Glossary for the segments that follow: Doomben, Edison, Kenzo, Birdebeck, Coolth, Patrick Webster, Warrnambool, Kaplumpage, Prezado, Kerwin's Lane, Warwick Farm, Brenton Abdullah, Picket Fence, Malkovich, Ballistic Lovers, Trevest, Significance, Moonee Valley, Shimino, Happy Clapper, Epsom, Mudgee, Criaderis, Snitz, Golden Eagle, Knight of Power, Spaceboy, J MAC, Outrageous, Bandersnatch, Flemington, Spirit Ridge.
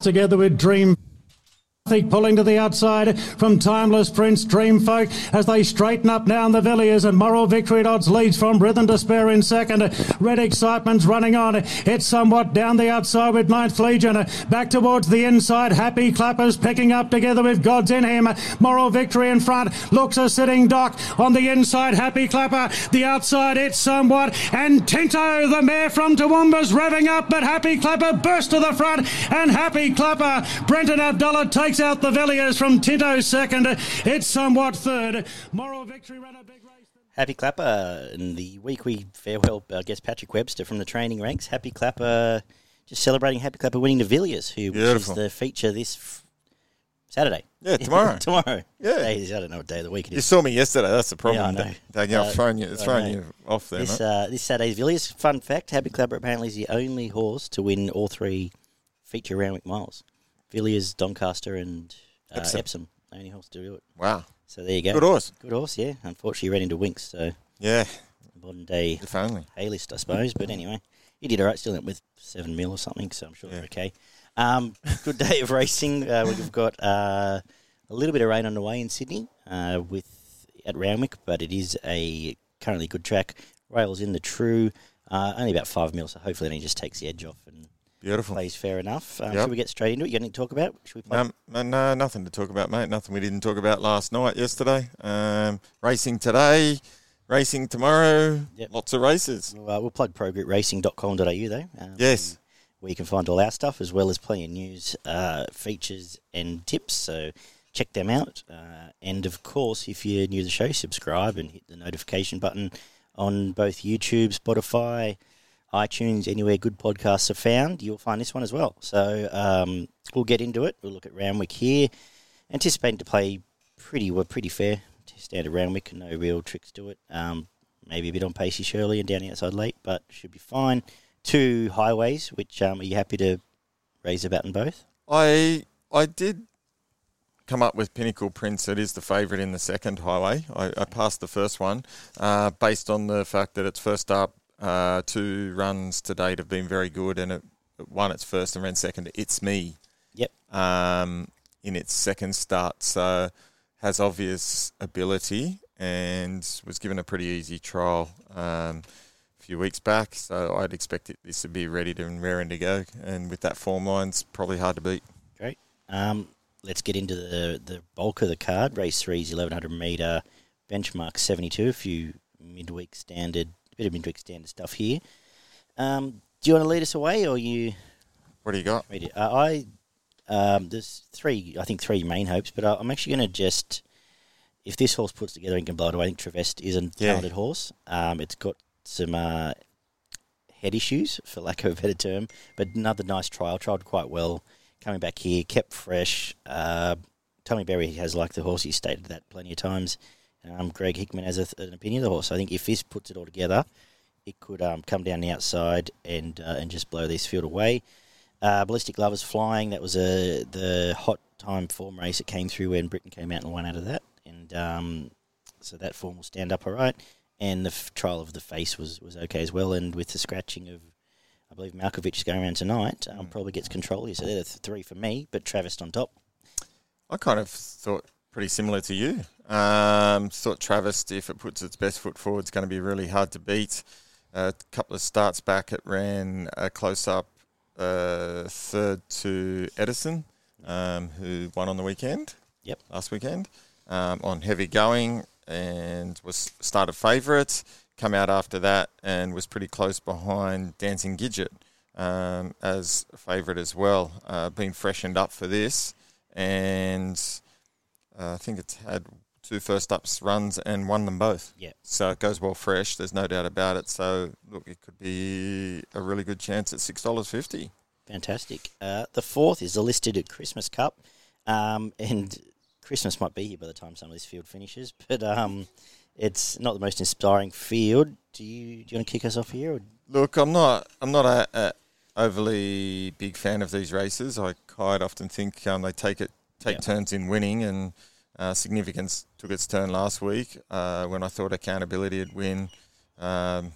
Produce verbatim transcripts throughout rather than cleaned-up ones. Together with Dream pulling to the outside from Timeless Prince Dreamfolk as they straighten up now in the Villiers, and Moral Victory at odds leads from Rhythm Despair in second. Red Excitement's running on. It's somewhat down the outside with Ninth Legion. Back towards the inside, Happy Clappers picking up together with God's in Him. Moral Victory in front. Looks a sitting dock on the inside. Happy Clapper. The outside, it's somewhat. And Tinto, the mare from Toowoomba's revving up, but Happy Clapper bursts to the front, and Happy Clapper. Brenton Abdullah takes out the Villiers from Tinto second. It's somewhat third. Moral Victory ran a big race. Happy Clapper in the week we farewell, I guess, Patrick Webster from the training ranks. Happy Clapper, just celebrating Happy Clapper winning the Villiers, who Beautiful. Is the feature this f- Saturday. Yeah, tomorrow. tomorrow. Yeah. I don't know what day of the week it is. You saw me yesterday. That's the problem. Yeah, I know. Dang, uh, throwing you, it's throwing you off there. This, uh, this Saturday's Villiers. Fun fact, Happy Clapper apparently is the only horse to win all three feature Randwick miles. Villiers, Doncaster, and uh, Epsom. Epsom. Only horse to do it. Wow. So there you go. Good horse. Good horse, yeah. Unfortunately, ran into Winx, so. Yeah. Modern day. If only. A-list, I suppose. But anyway, he did all right. Still went with seven mil or something, so I'm sure yeah. they're okay. Um, good day of racing. Uh, we've got uh, a little bit of rain on the way in Sydney uh, with at Randwick, but it is a currently good track. Rails in the true. Uh, only about five mil, so hopefully then he just takes the edge off and Beautiful. Plays fair enough. Um, yep. Should we get straight into it? You got anything to talk about? Should we play? Um, no, no, nothing to talk about, mate. Nothing we didn't talk about last night, yesterday. Um, racing today, racing tomorrow, yep. Lots of races. Well, uh, we'll plug pro group racing dot com dot a u though. Um, yes. Where you can find all our stuff as well as plenty of news, uh, features and tips. So check them out. Uh, and, of course, if you're new to the show, subscribe and hit the notification button on both YouTube, Spotify, iTunes, anywhere good podcasts are found, you'll find this one as well. So um, we'll get into it. We'll look at Randwick here. Anticipating to play pretty well, pretty fair. Standard Randwick, no real tricks to it. Um, maybe a bit on Pacey Shirley and down the outside late, but should be fine. Two highways, which um, are you happy to raise about in both? I I did come up with Pinnacle Prince. It is the favourite in the second highway. I, I passed the first one uh, based on the fact that it's first up. Uh, two runs to date have been very good, and it, it won its first and ran second. It's Me. Yep. Um, in its second start, so has obvious ability and was given a pretty easy trial um, a few weeks back. So I'd expect it, this to be ready to and raring to go, and with that form line, it's probably hard to beat. Great. Um, let's get into the the bulk of the card. Race three is eleven hundred meter benchmark seventy two. A few midweek standard. Bit of midweek standard stuff here. Um, do you want to lead us away, or you? What do you got? Read it. Uh, I um, there's three, I think three main hopes, but I, I'm actually going to just, if this horse puts together and can blow it away, I think Trevest is a talented yeah. horse. Um, it's got some uh, head issues, for lack of a better term, but another nice trial. Trialled quite well, coming back here, kept fresh. Uh, Tommy Berry has liked the horse. He's stated that plenty of times. Um, Greg Hickman has a th- an opinion of the horse. So I think if this puts it all together, it could um, come down the outside and uh, and just blow this field away. Uh, Ballistic Lovers Flying, that was a, the hot time form race that came through when Britain came out and won out of that. And um, so that form will stand up all right. And the f- trial of the face was, was okay as well. And with the scratching of, I believe, Malkovich is going around tonight, um, probably gets control here. So they're the th- three for me, but Travis on top. I kind of thought pretty similar to you. Um, thought Travis, if it puts its best foot forward, it's going to be really hard to beat. Uh, a couple of starts back, it ran a close-up uh, third to Edison, um, who won on the weekend. Yep, last weekend um, on heavy going, and was started favourite. Come out after that and was pretty close behind Dancing Gidget um, as favourite as well. Uh, been freshened up for this, and uh, I think it's had two first ups runs and won them both. Yeah. So it goes well fresh. There's no doubt about it. So, look, it could be a really good chance at six dollars fifty. Fantastic. Uh, the fourth is the listed at Christmas Cup. Um, and Christmas might be here by the time some of this field finishes. But um, it's not the most inspiring field. Do you do you want to kick us off here? Or? Look, I'm not I'm not a, a overly big fan of these races. I quite often think um, they take it take yeah. turns in winning, and Uh, Significance took its turn last week uh, when I thought Accountability would win. Um,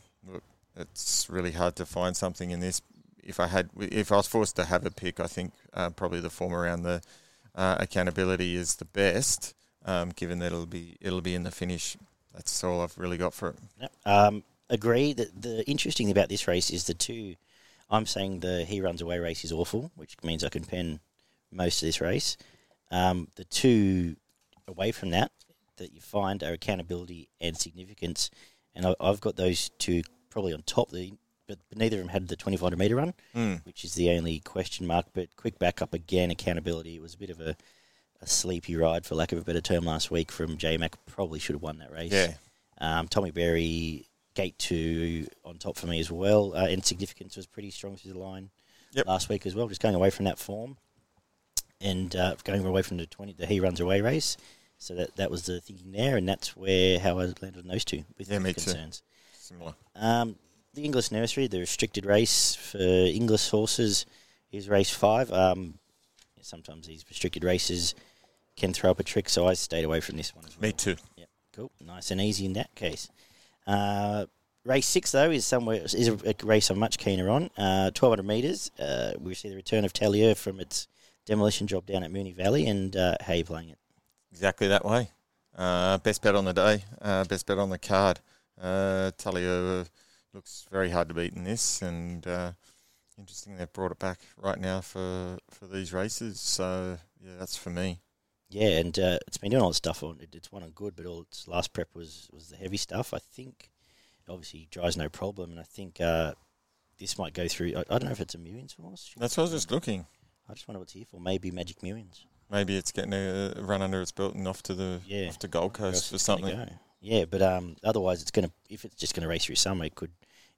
it's really hard to find something in this if I had, if I was forced to have a pick, I think uh, probably the form around the uh, accountability is the best, um, given that it'll be it'll be in the finish. That's all I've really got for it. Yep. Um, agree. That the interesting thing about this race is the two. I'm saying the He Runs Away race is awful, which means I can pen most of this race. Um, the two away from that that you find are Accountability and Significance, and I, I've got those two probably on top. The but neither of them had the twenty-five hundred metre run, mm. which is the only question mark. But quick backup again, Accountability. It was a bit of a, a sleepy ride, for lack of a better term, last week from J MAC. Probably should have won that race. Yeah. Um, Tommy Berry, Gate two on top for me as well. Uh, and Significance was pretty strong through the line yep. last week as well, just going away from that form and uh, going away from the twenty, the He Runs Away race. So that that was the thinking there, and that's where how I landed on those two with yeah, me concerns. Too. Similar. Um, the English Nursery, the restricted race for English horses, is race five. Um, sometimes these restricted races can throw up a trick, so I stayed away from this one as well. Me too. Yep, cool. Nice and easy in that case. Uh, race six, though, is somewhere is a race I'm much keener on. Uh, twelve hundred metres. Uh, we see the return of Talier from its demolition job down at Moonee Valley, and uh, how are you playing it? Exactly that way. Uh, best bet on the day. Uh, best bet on the card. Uh, Talier looks very hard to beat in this, and uh, interesting they've brought it back right now for, for these races. So, yeah, that's for me. Yeah, and uh, it's been doing all the stuff. On, it, it's won on good, but all its last prep was, was the heavy stuff. I think, obviously, dries no problem, and I think uh, this might go through. I, I don't know if it's a Mewins horse. That's what I was just looking. I just wonder what's here for. Maybe Magic Mewins. Maybe it's getting a run under its belt and off to the yeah. off to Gold Coast or something. Go. Yeah, but um, otherwise it's going to if it's just going to race through summer, it could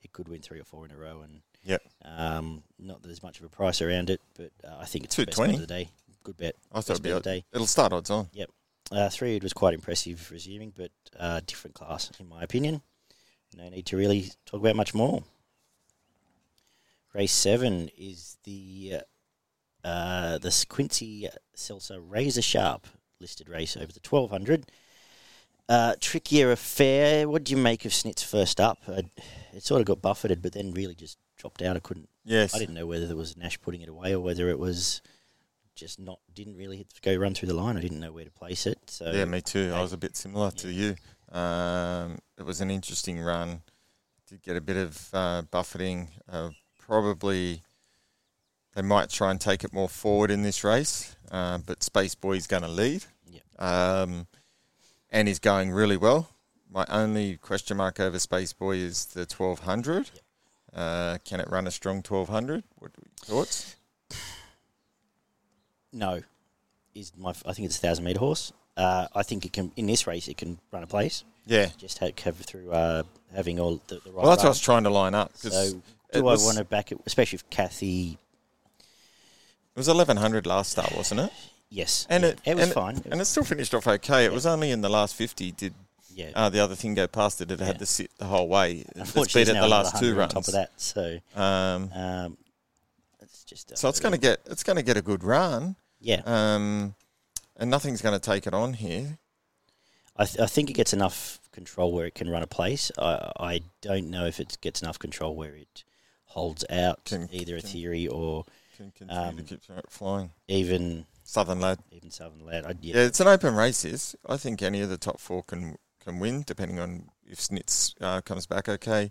it could win three or four in a row, and yeah, um, not that there's much of a price around it, but uh, I think it's the best bet of the day. Good bet. I thought it'd be day. It'll start odds on. Yep, uh, three was quite impressive, resuming, but uh, different class in my opinion. No need to really talk about much more. Race seven is the. Uh, Uh, the Quincy Seltzer Razor Sharp listed race over the twelve hundred. Uh, trickier affair. What do you make of Snitz first up? I'd, it sort of got buffeted, but then really just dropped out. I couldn't. Yes. I didn't know whether there was Nash putting it away or whether it was just not. Didn't really hit, go run through the line. I didn't know where to place it. So yeah, me too. I was a bit similar yeah. to you. Um, it was an interesting run. Did get a bit of uh, buffeting. Uh, probably. They might try and take it more forward in this race, uh, but Spaceboy is going to lead, yep. um, and he's going really well. My only question mark over Spaceboy is the twelve hundred. Yep. Uh, can it run a strong twelve hundred? What thoughts? No, is my I think it's a thousand metre horse. Uh, I think it can in this race it can run a place. Yeah, just have, have through uh, having all the, the right. Well, that's run. What I was trying to line up. So do I want to back it, especially if Kathy. It was eleven hundred last start, wasn't it? Yes. And yeah, it, it was and fine. It was and it still finished off okay. It yeah. was only in the last fifty did yeah. uh, the other thing go past it. It yeah. had to sit the whole way. It's beat it the last two runs. On top of that, so um, um, it's just so it's going to get it's going to get a good run. Yeah. Um, and nothing's going to take it on here. I, th- I think it gets enough control where it can run a place. I, I don't know if it gets enough control where it holds out can, either can, a theory or. Can continue um, to keep flying. Even Southern Lad. Even Southern Lad. I, yeah. yeah, it's an open race, is. I think any of the top four can can win, depending on if Snitz uh, comes back okay.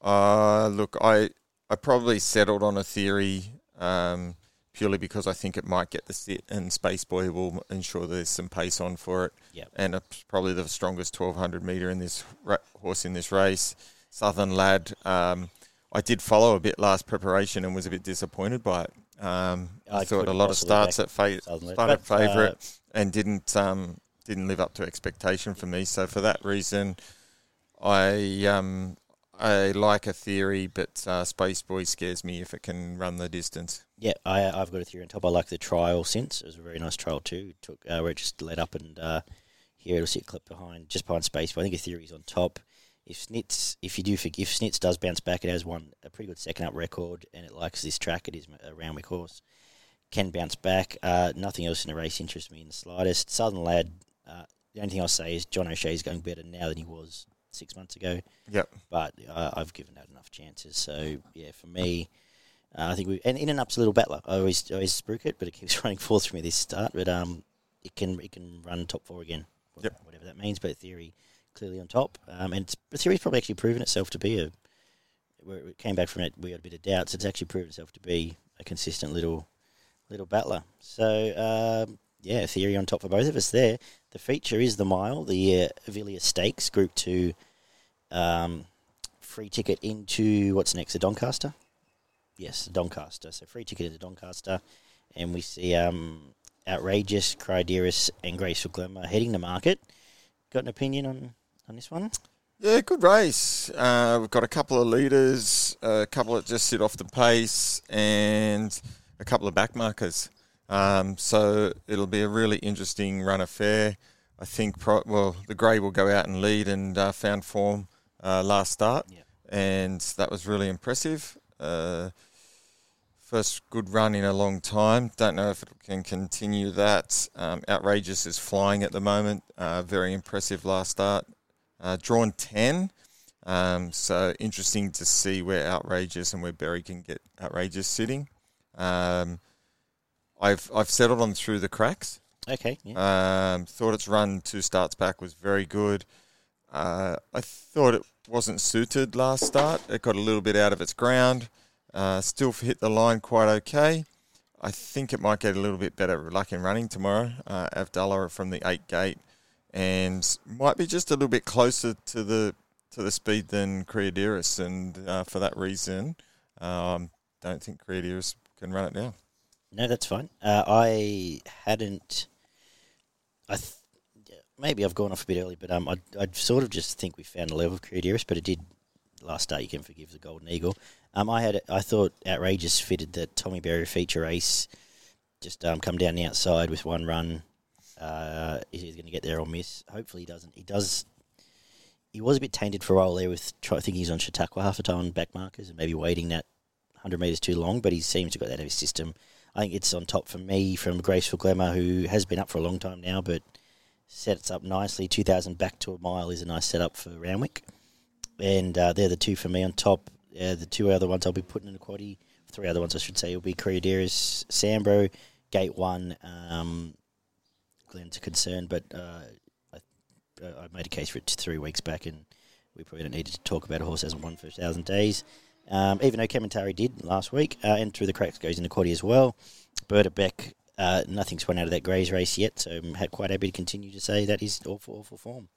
Uh, look, I I probably settled on a theory um, purely because I think it might get the sit, and Spaceboy will ensure there's some pace on for it. Yeah. And it's probably the strongest twelve hundred metre in this ra- horse in this race. Southern Lad... Um, I did follow a bit last preparation and was a bit disappointed by it. Um, I, I thought a lot of starts at fa- started favourite uh, and didn't um, didn't live up to expectation for me. So for that reason, I um, I like a theory, but uh, Spaceboy scares me if it can run the distance. Yeah, I, I've got a theory on top. I like the trial since. It was a very nice trial too. It took uh, where it just led up and uh, here it'll sit clipped behind, just behind Spaceboy. I think a theory's on top. If Snitz, if you do, if Snitz does bounce back, it has won a pretty good second up record, and it likes this track. It is a Randwick horse, can bounce back. Uh, nothing else in the race interests me in the slightest. Southern Lad. Uh, the only thing I'll say is John O'Shea's going better now than he was six months ago. Yep. But uh, I've given that enough chances, so yeah, for me, Uh, I think we and in and up's a little battler. I always always spruik it, but it keeps running fourth for me this start. But um, it can it can run top four again, whatever, yep. whatever that means. But Theory clearly on top, um, and it's, Theory's probably actually proven itself to be a. Where it came back from it, we had a bit of doubts. It's actually proven itself to be a consistent little little battler. So um, yeah, Theory on top for both of us there. The feature is the mile, the uh, Villiers Stakes Group Two, um, free ticket into what's next, the Doncaster. Yes, Doncaster. So free ticket into Doncaster. And we see um, Outrageous, Criaderis and Graceful Glamour heading to market. Got an opinion on, on this one? Yeah, good race. Uh, we've got a couple of leaders, a couple that just sit off the pace, and a couple of backmarkers. Um, so it'll be a really interesting run affair. I think, pro- well, the grey will go out and lead and uh, found form uh, last start. Yep. And that was really impressive. Uh, First good run in a long time. Don't know if it can continue that. Um, Outrageous is flying at the moment. Uh, very impressive last start. Uh, drawn ten. Um, so interesting to see where Outrageous and where Berry can get Outrageous sitting. Um, I've I've settled on Through the Cracks. Okay. Yeah. Um, thought its run two starts back was very good. Uh, I thought it wasn't suited last start. It got a little bit out of its ground. Uh, still hit the line quite okay. I think it might get a little bit better luck in running tomorrow. Uh, Abdullah from the eight gate, and might be just a little bit closer to the to the speed than Criaderis, and uh, for that reason, I um, don't think Criaderis can run it down. No, that's fine. Uh, I hadn't. I th- maybe I've gone off a bit early, but um, I I sort of just think we found a level of Criaderis, but it did. Last start, you can forgive the Golden Eagle. Um, I had I thought Outrageous fitted the Tommy Berry feature ace, just um, come down the outside with one run. Uh, he's going to get there or miss. Hopefully he doesn't. He does. He was a bit tainted for a while there with try, I think he's on Chautauqua half the time on back markers and maybe waiting that hundred metres too long. But he seems to have got that out of his system. I think it's on top for me from Graceful Glamour, who has been up for a long time now, but sets up nicely. Two thousand back to a mile is a nice setup for Randwick. And uh, they're the two for me on top. Uh, the two other ones I'll be putting in the quaddie, three other ones I should say, will be Criaderis, Sambro, Gate one. Um, Glenn's a concern, but uh, I, I made a case for it three weeks back, and we probably don't need to talk about a horse that hasn't won for a thousand days. Um, even though Kementari did last week, uh, and Through the Cracks goes in the quaddie as well. Birdebeck, uh, nothing's won out of that Greys race yet, so I'm quite happy to continue to say that is awful, awful form.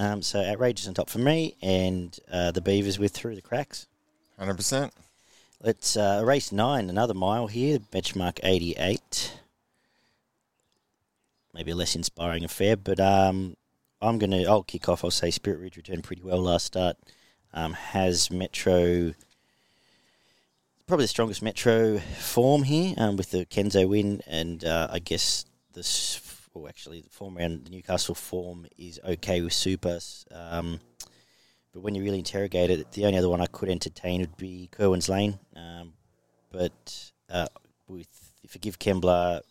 Um, so Outrageous on top for me, and uh, the Beavers with Through the Cracks. one hundred percent. Let's uh, race nine, another mile here, benchmark eighty-eight. Maybe a less inspiring affair, but um, I'm going to, I'll kick off, I'll say Spirit Ridge returned pretty well last start. Um, has Metro, probably the strongest Metro form here um, with the Kenzo win, and uh, I guess the actually the form around the Newcastle form is okay with Super, um, but when you really interrogate it, the only other one I could entertain would be Kerwin's Lane, um, but uh, with forgive Kembla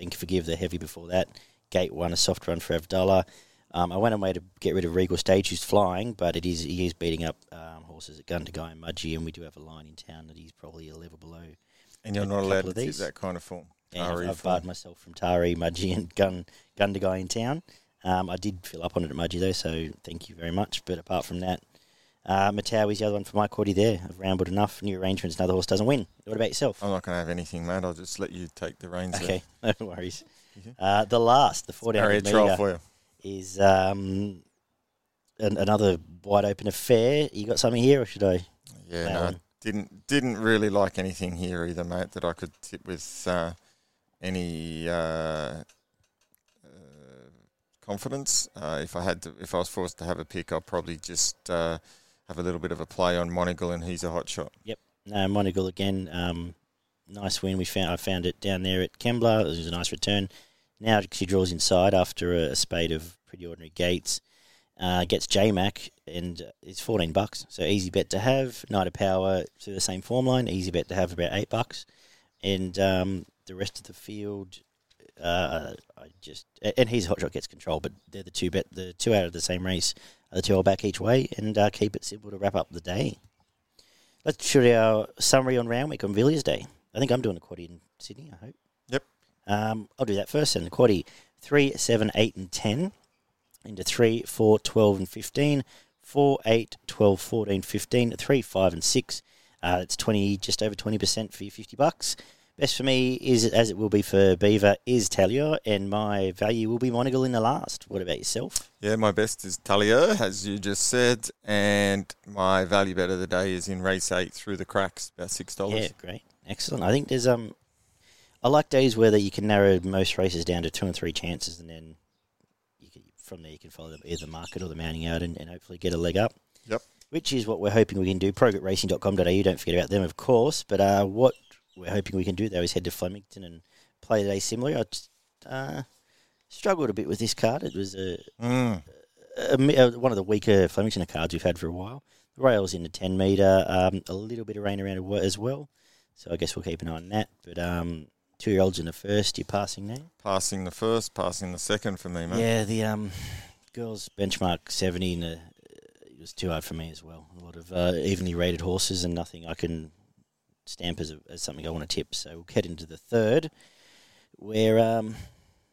and forgive the heavy before that, Gate one, a soft run for Abdullah. um, I went away to get rid of Regal Stage, who's flying, but it is he is beating up um, horses at Gundagai and Mudgee, and we do have a line in town that he's probably a level below, and you're not allowed to do that kind of form. And I've barred myself from Tari, Mudgee and Gun Gundagai in town. Um, I did fill up on it at Mudgee though, so thank you very much. But apart from that, uh, Matau is the other one for my quaddie there. I've rambled enough. New arrangements, another horse doesn't win. What about yourself? I'm not going to have anything, mate. I'll just let you take the reins. Okay, there. No worries. Uh, the last, the four-down mega, is um, an, another wide-open affair. You got something here, or should I? Yeah, no, I didn't, didn't really like anything here either, mate, that I could tip with... Uh, Any uh, uh, confidence? Uh, if I had to, if I was forced to have a pick, I'll probably just uh, have a little bit of a play on Monegal, and he's a hot shot. Yep, no Monegal again. Um, nice win. We found I found it down there at Kembla. It was a nice return. Now she draws inside after a, a spade of pretty ordinary gates. Uh, gets J MAC, and it's fourteen bucks. So easy bet to have. Knight of Power through the same form line. Easy bet to have about eight bucks, and. Um, The rest of the field, uh, I just and his hot shot gets control, but they're the two bet the two out of the same race, are the two all back each way, and uh, keep it simple to wrap up the day. Let's shoot our summary on Randwick on Villiers Day. I think I'm doing a quaddie in Sydney, I hope. Yep. Um, I'll do that first then. Quaddie three, seven, eight and ten into three, four, twelve and fifteen, four, eight, twelve, fourteen, fifteen, three, five and six. Uh, it's twenty, just over twenty percent for your fifty bucks. Best for me, is as it will be for Beaver, is Talia, and my value will be Monagle in the last. What about yourself? Yeah, my best is Talia, as you just said, and my value bet of the day is in race eight, Through the Cracks, about six dollars. Yeah, great. Excellent. I think there's um, I like days where that you can narrow most races down to two and three chances, and then you can, from there you can follow the, either the market or the mounting out and, and hopefully get a leg up. Yep. Which is what we're hoping we can do. Progret Racing dot com dot a u, don't forget about them, of course. But uh, what we're hoping we can do though is head to Flemington and play today similarly. I just, uh, struggled a bit with this card. It was a, mm. a, a, a one of the weaker Flemington cards we've had for a while. The rails in the ten metre, um, a little bit of rain around as well. So I guess we'll keep an eye on that. But um, two-year-olds in the first, you're passing now? Passing the first, passing the second for me, mate. Yeah, the um, girls benchmark seventy in the, uh, it was too hard for me as well. A lot of uh, evenly rated horses and nothing I can stamp as, a, as something I want to tip. So we'll get into the third, where um,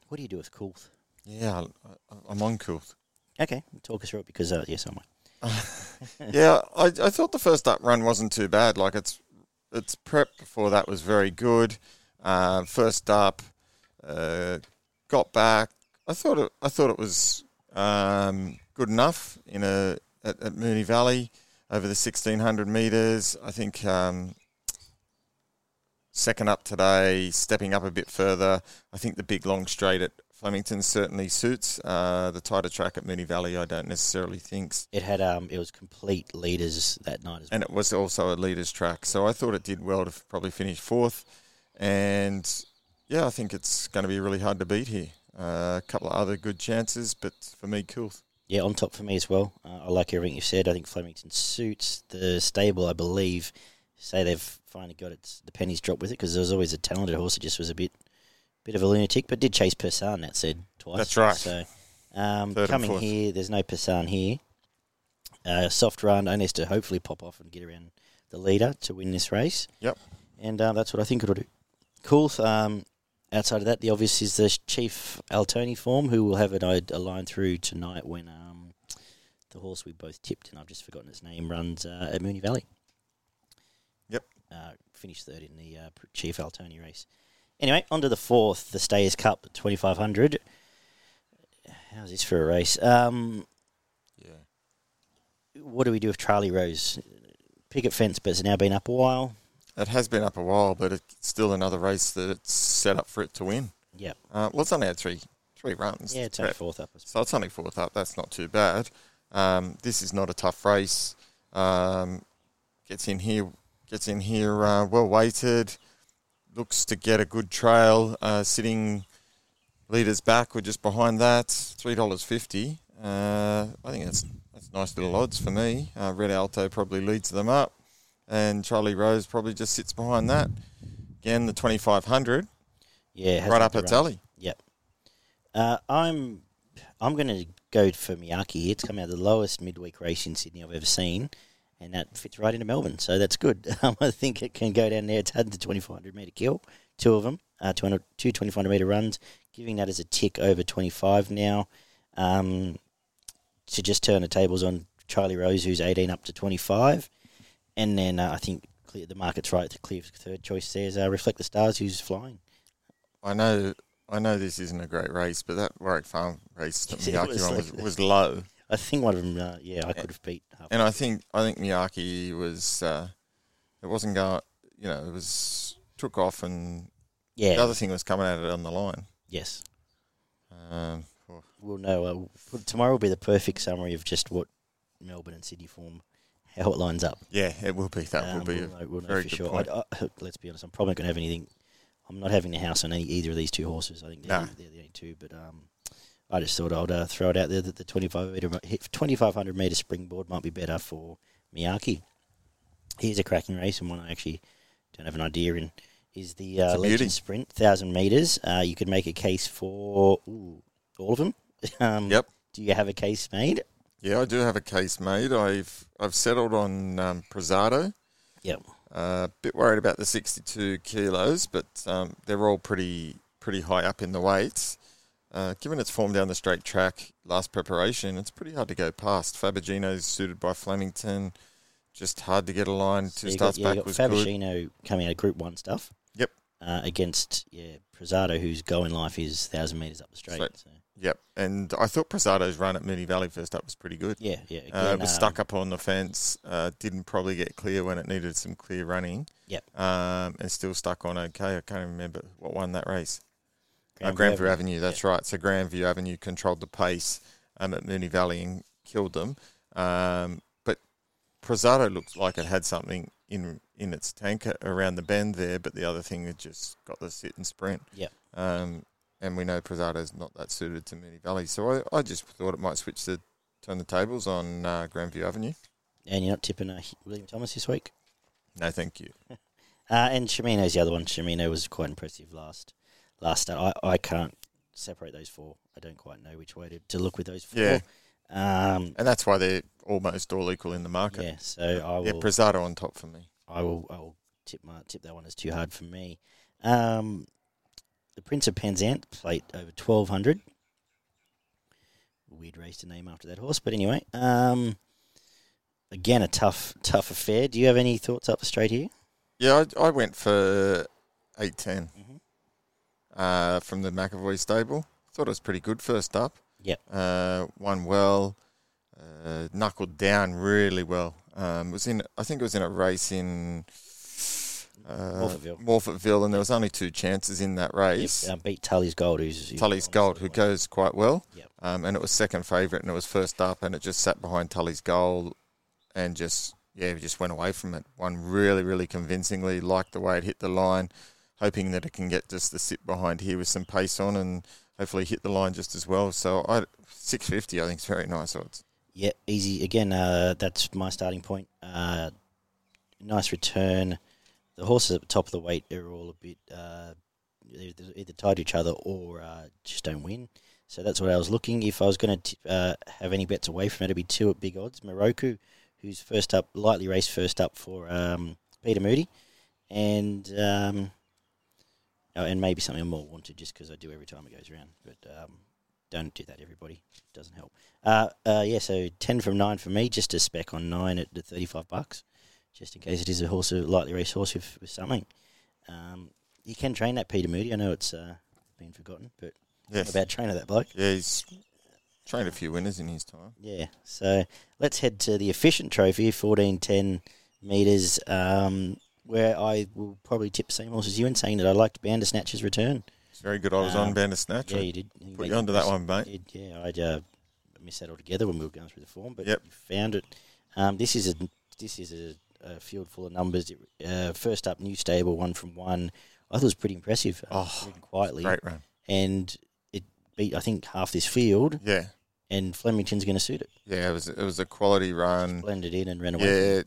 what do you do with Coolth? Yeah, I, I'm on Coolth. Okay, talk us through it because, uh, yes, I'm on. Yeah, I, I thought the first up run wasn't too bad. Like, it's... Its prep before that was very good. Uh, first up, uh, got back. I thought it, I thought it was um, good enough in a at, at Moonee Valley over the sixteen hundred metres. I think um, second up today, stepping up a bit further. I think the big long straight at Flemington certainly suits. Uh, the tighter track at Moonee Valley, I don't necessarily think. It had um, it was complete leaders that night as well. And it was also a leaders track. So I thought it did well to probably finish fourth. And, yeah, I think it's going to be really hard to beat here. Uh, a couple of other good chances, but for me, Coolth. Yeah, on top for me as well. Uh, I like everything you've said. I think Flemington suits. The stable, I believe, say they've finally got its, the pennies dropped with it because there was always a talented horse that just was a bit... Bit of a lunatic, but did chase Persan, that said, twice. That's right. So um, coming here, there's no Persan here. Uh, soft run, only has to hopefully pop off and get around the leader to win this race. Yep. And uh, that's what I think it'll do. Cool. Um, outside of that, the obvious is the Chief Altoni form, who will have an, a line through tonight when um, the horse we both tipped, and I've just forgotten its name, runs uh, at Moonee Valley. Yep. Uh, finished third in the uh, Chief Altoni race. Anyway, on to the fourth, the Stayers Cup, twenty-five hundred. How's this for a race? Um, yeah. What do we do with Charlie Rose? Picket fence, but it's now been up a while. It has been up a while, but it's still another race that it's set up for it to win. Yeah. Uh, well, it's only had three, three runs. Yeah, it's only fourth up. So it's only fourth up. That's not too bad. Um, this is not a tough race. Um, gets in here, gets in here uh, well weighted. Looks to get a good trail, uh, sitting leaders back. We're just behind that, three dollars fifty. Uh, I think that's that's nice little odds for me. Uh, Red Alto probably leads them up, and Charlie Rose probably just sits behind that. Again, the twenty-five hundred. Yeah, right up its alley. Yep. Uh, I'm I'm going to go for Miyake here. It's come out of the lowest midweek race in Sydney I've ever seen. And that fits right into Melbourne, so that's good. Um, I think it can go down there. It's had the twenty-five hundred metre kill, two of them, uh, two hundred, two twenty-five hundred metre runs, giving that as a tick over twenty-five now. Um, to just turn the tables on Charlie Rose, who's eighteen up to twenty-five. And then uh, I think clear, the market's right. The clear third choice there is uh, Reflect the Stars, who's flying. I know I know this isn't a great race, but that Warwick Farm race that Miyake was, was, was low. I think one of them, uh, yeah, I could have beat. Half and I think I think Miyake was, uh, it wasn't going, you know, it was took off and yeah. The other thing was coming at it on the line. Yes. Um, oh. We'll know. Uh, tomorrow will be the perfect summary of just what Melbourne and Sydney form, how it lines up. Yeah, it will be. That um, will be we'll a know, we'll very for good sure. point. I, I, let's be honest, I'm probably not going to have anything. I'm not having a house on any, either of these two horses. I think they're, nah. they're the only two, but... Um, I just thought I'd uh, throw it out there that the twenty-five hundred metre springboard might be better for Miyake. Here's a cracking race, and one I actually don't have an idea in, is the uh, Legend Sprint, one thousand metres. Uh, you could make a case for ooh, all of them. um, yep. Do you have a case made? Yeah, I do have a case made. I've I've settled on um, Prezado. Yep. A uh, bit worried about the sixty-two kilos, but um, they're all pretty pretty high up in the weights. Uh, given its form down the straight track last preparation, it's pretty hard to go past. Fabergino's suited by Flemington, just hard to get a line. Two so starts got, yeah, back was good. Fabergino coming out of Group One stuff. Yep. Uh, against yeah Prezado, whose goal in life is thousand meters up the straight. So, so. Yep, and I thought Prezado's run at Moonee Valley first up was pretty good. Yeah, yeah. Again, uh, it was um, stuck up on the fence. Uh, didn't probably get clear when it needed some clear running. Yep. Um, and still stuck on okay. I can't remember what won that race. Grandview, uh, Grandview Avenue, Avenue that's yeah. right. So Grandview Avenue controlled the pace um, at Moonee Valley and killed them. Um, but Prezado looked like it had something in in its tank around the bend there, but the other thing had just got the sit and sprint. Yeah. Um, and we know Prezado's not that suited to Moonee Valley. So I, I just thought it might switch to turn the tables on uh, Grandview Avenue. And you're not tipping uh, William Thomas this week? No, thank you. uh, and Shimino's the other one. Shimino was quite impressive last Last start, I, I can't separate those four. I don't quite know which way to, to look with those four. Yeah. Um, and that's why they're almost all equal in the market. Yeah, so I will... Yeah, Prezado on top for me. I will I will tip my, tip that one as too hard for me. Um, the Prince of Penzance played over twelve hundred. Weird race to name after that horse, but anyway. Um, again, a tough, tough affair. Do you have any thoughts up the straight here? Yeah, I, I went for eight ten. Mm-hmm. Uh, from the McAvoy stable. Thought it was pretty good first up. Yep. Uh, won well, uh, knuckled down really well. Um, was in, I think it was in a race in uh, Morfettville, and there was only two chances in that race. Yep. Um, beat Tully's Gold, who's Tully's Gold, who goes quite well. Yep. Um, and it was second favourite, and it was first up, and it just sat behind Tully's Gold, and just yeah, just went away from it. Won really, really convincingly. Liked the way it hit the line. Hoping that it can get just the sit behind here with some pace on and hopefully hit the line just as well. So I six fifty, I think, is very nice odds. Yeah, easy. Again, uh, that's my starting point. Uh, nice return. The horses at the top of the weight are all a bit uh, either tied to each other or uh, just don't win. So that's what I was looking. If I was going to uh, have any bets away from it, it'd be two at big odds. Moroku, who's first up, lightly raced first up for um, Peter Moody, and... Um, Oh, and maybe something I'm more wanted just because I do every time it goes around. But um, don't do that, everybody. It doesn't help. Uh, uh, yeah, so ten from nine for me, just a spec on nine at the thirty-five bucks, just in case it is a horse, a lightly race horse with, with something. Um, you can train that Peter Moody. I know it's uh, been forgotten, but yes. Not a bad trainer, that bloke. Yeah, he's trained a few winners in his time. Yeah, so let's head to the Efficient Trophy, fourteen ten metres. Um, where I will probably tip the same horse as you in saying that I liked Bandersnatch's return. It's very good. I was um, on Bandersnatch. Yeah, you did. You Put you onto that one, mate. Did. Yeah, I uh, missed that altogether when we were going through the form, but yep. You found it. Um, this is a this is a, a field full of numbers. It, uh, first up, new stable, one from one. I thought it was pretty impressive. Uh, oh, quietly. Great run. And it beat, I think, half this field. Yeah. And Flemington's going to suit it. Yeah, it was it was a quality run. Just blended in and ran away. Yeah.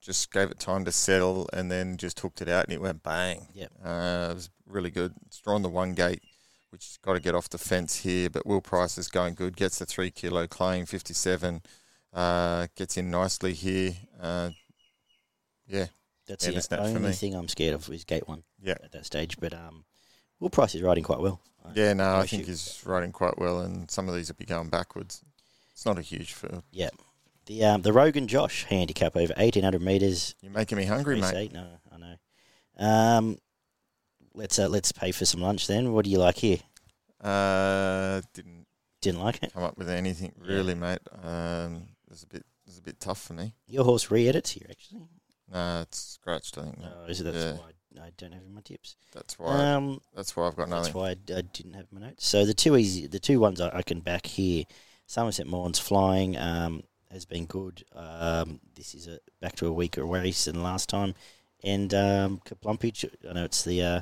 Just gave it time to settle and then just hooked it out and it went bang. Yep. Uh, it was really good. It's drawn the one gate, which has got to get off the fence here, but Will Price is going good. Gets the three-kilo claim, fifty-seven. Uh, gets in nicely here. Uh, yeah. That's yeah, the only thing I'm scared of is gate one yeah. at that stage. But um, Will Price is riding quite well. I yeah, no, I think he's riding quite well and some of these will be going backwards. It's not a huge field. Yeah. The um, the Rogan Josh handicap over eighteen hundred metres. You're making me hungry, mate. Eight. No, I know. Um, let's uh, let's pay for some lunch then. What do you like here? Uh, didn't didn't like it. Come up with anything really, yeah. mate. Um, it was a bit it was a bit tough for me. Your horse re-edits here, actually. No, nah, it's scratched. I think. Oh, is it? That's yeah. why I, I don't have my tips. That's why. Um, that's why I've got nothing. That's why I, I didn't have my notes. So the two easy, the two ones I, I can back here. Somerset Morn's flying. Um. Has been good. Um, this is a back to a weaker race than last time. And um, Kaplumpage, I know it's the uh,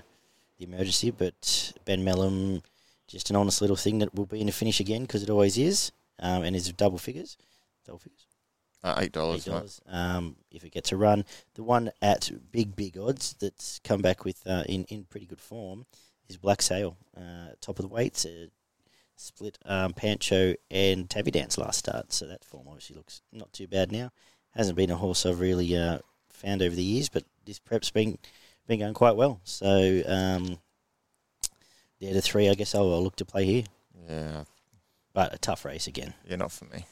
the emergency, but Ben Mellum, just an honest little thing that will be in a finish again because it always is, um, and is double figures. Double figures? Uh, eight dollars. eight dollars um, if it gets a run. The one at big, big odds that's come back with uh, in, in pretty good form is Black Sail. Uh, top of the weights, uh, Split um, Pancho and Tabby Dance last start, so that form obviously looks not too bad now. Hasn't been a horse I've really uh, found over the years, but this prep's been been going quite well. So um, the other three, I guess I'll, I'll look to play here. Yeah. But a tough race again. Yeah, not for me.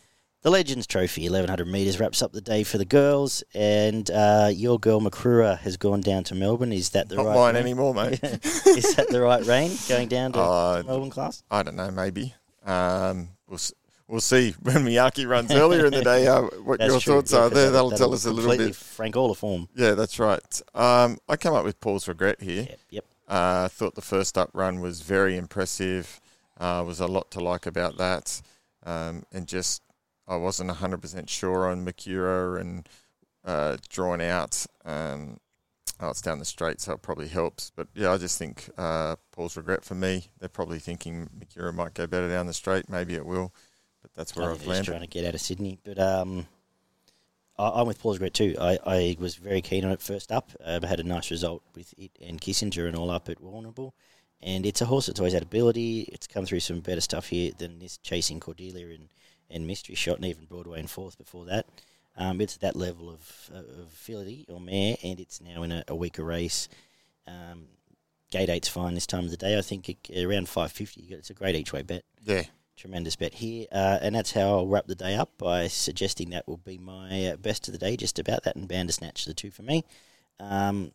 The Legends Trophy, eleven hundred metres, wraps up the day for the girls, and uh, your girl McCrua has gone down to Melbourne. Is that the Not right mine rain? Anymore, mate. Is that the right reign, going down to uh, Melbourne class? I don't know, maybe. Um, we'll, we'll see when Miyake runs earlier in the day uh, what that's your true, thoughts yeah, are there. That'll, that'll tell us a little bit. Francola form. Yeah, that's right. Um, I come up with Paul's Regret here. Yep. yep. Uh, I thought the first up run was very impressive. Uh, was a lot to like about that, um, and just... I wasn't one hundred percent sure on Makura and uh, drawn out. Um, oh, it's down the straight, so it probably helps. But, yeah, I just think uh, Paul's Regret for me. They're probably thinking Makura might go better down the straight. Maybe it will. But that's where I I've landed. Trying to get out of Sydney. But um, I, I'm with Paul's Regret too. I, I was very keen on it first up. Uh, I had a nice result with it and Kissinger and all up at Warrnambool. And it's a horse that's always had ability. It's come through some better stuff here than this chasing Cordelia and and Mystery Shot, and even Broadway and Fourth before that. Um, it's that level of, of ability or mare, and it's now in a, a weaker race. Um, Gate eight's fine this time of the day. I think it, around five fifty, it's a great each-way bet. Yeah. Tremendous bet here. Uh, and that's how I'll wrap the day up by suggesting that will be my uh, best of the day, just about that, and Bandersnatch, the two for me. Um,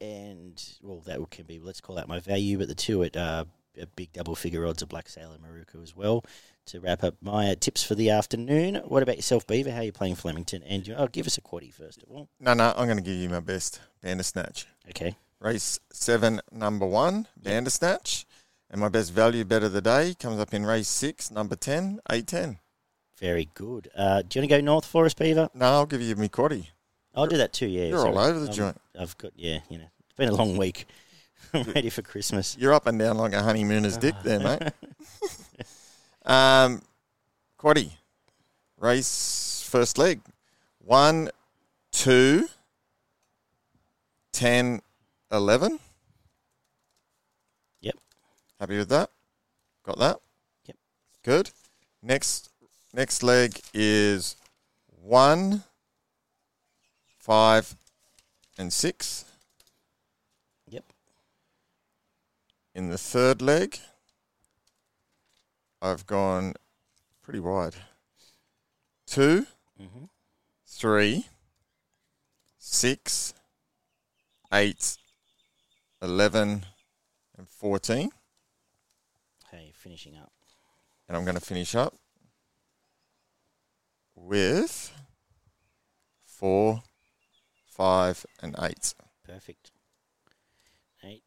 and, well, that can be, let's call that my value, but the two at... Uh, a big double-figure odds of Black Sailor Maruka as well to wrap up my uh, tips for the afternoon. What about yourself, Beaver? How are you playing Flemington? And oh, give us a quaddy first of all. No, no, I'm going to give you my best, Bandersnatch. Okay. Race seven, number one, Bandersnatch. And my best value bet of the day comes up in race six, number ten, eight ten. Very good. Uh, do you want to go north for us, Beaver? No, I'll give you my quaddy. I'll do that too, yeah. You're so all over the I'm, joint. I've got, yeah, you know, it's been a long week. I'm ready for Christmas. You're up and down like a honeymooner's dick there, mate. um, Quaddy, race first leg. One, two, ten, eleven. Yep. Happy with that? Got that? Yep. Good. Next, next leg is one, five, and six. In the third leg, I've gone pretty wide. Two, mm-hmm. three, six, eight, eleven, and fourteen. Okay, finishing up. And I'm going to finish up with four, five, and eight. Perfect.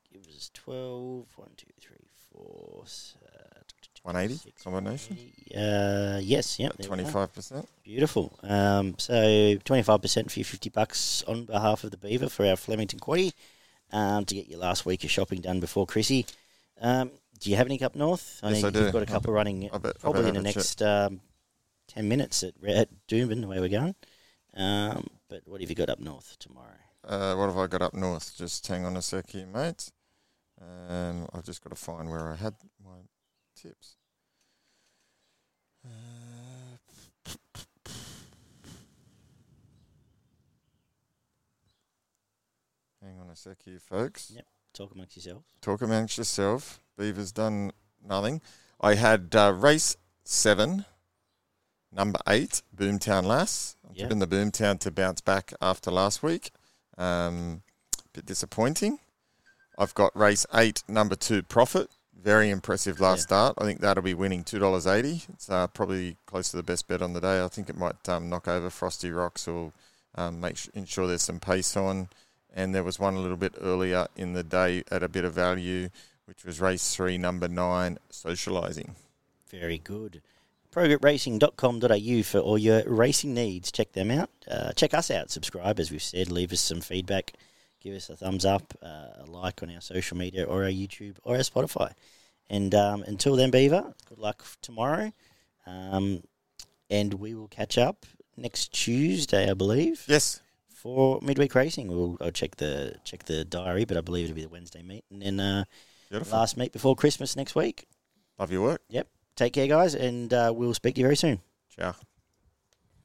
It was twelve, one, two, three, four, uh, one eighty, six, combination? Uh, yes, yeah. twenty-five percent. Beautiful. Um, so twenty-five percent for your fifty bucks on behalf of the Beaver for our Flemington Quaddy um, to get your last week of shopping done before Chrissy. Um, do you have any up north? I yes, know I do. You've got a couple I'll running I'll bet, probably in the next um, ten minutes at, at Doomben, where we're going. Um, but what have you got up north tomorrow? Uh, what have I got up north? Just hang on a sec here, mate. Um, I've just got to find where I had my tips. Uh, hang on a sec here, folks. Yep, talk amongst yourselves. Talk amongst yourself. Beaver's done nothing. I had uh, race seven, number eight, Boomtown Lass. I'm yep. giving the Boomtown to bounce back after last week. Um, bit disappointing. I've got race eight, number two, Profit. Very impressive last yeah. start. I think that'll be winning two dollars eighty. It's uh, probably close to the best bet on the day. I think it might um, knock over Frosty Rocks or um, make sh- ensure there's some pace on. And there was one a little bit earlier in the day at a bit of value, which was race three, number nine, Socialising. Very good. progrit racing dot com dot a u for all your racing needs. Check them out. Uh, check us out. Subscribe, as we've said. Leave us some feedback. Give us a thumbs up, uh, a like on our social media or our YouTube or our Spotify. And um, until then, Beaver, good luck tomorrow. Um, and we will catch up next Tuesday, I believe. Yes. For midweek racing. We'll I'll check the check the diary, but I believe it'll be the Wednesday meet. And then uh, last meet before Christmas next week. Love your work. Yep. Take care, guys, and uh, we'll speak to you very soon. Ciao.